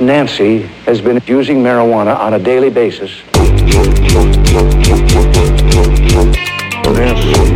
Nancy has been using marijuana on a daily basis. Nancy.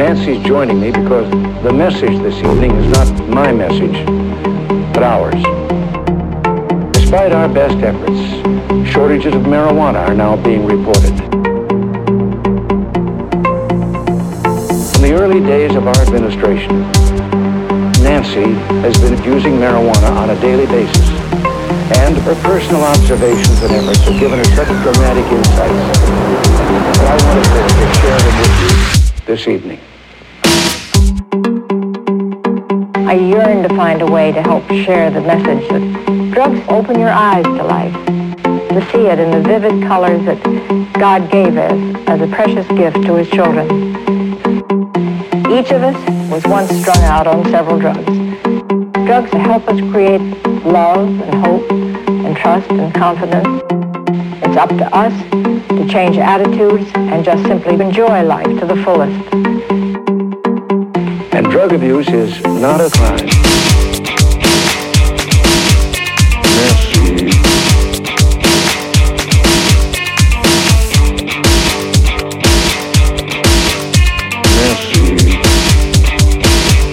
Nancy's joining me because the message this evening is not my message, but ours. Despite our best efforts, shortages of marijuana are now being reported. In the early days of our administration, Nancy has been using marijuana on a daily basis, and her personal observations and efforts have given her such dramatic insights that I wanted to share them with you this evening. I yearn to find a way to help share the message that drugs open your eyes to life, to see it in the vivid colors that God gave us as a precious gift to His children. Each of us was once strung out on several drugs. Drugs that help us create love and hope and trust and confidence. It's up to us to change attitudes and just simply enjoy life to the fullest. And drug abuse is not a crime. Nancy.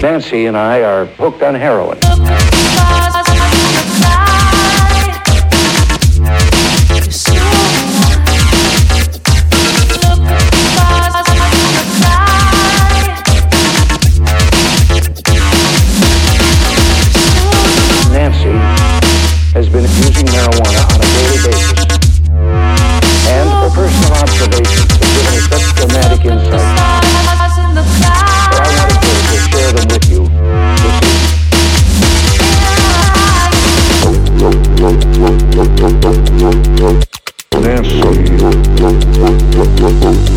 Nancy. Nancy and I are hooked on heroin. Has been using marijuana on a daily basis, and her personal observations have given her such dramatic insights that I wanted to share them with you this evening. Nancy.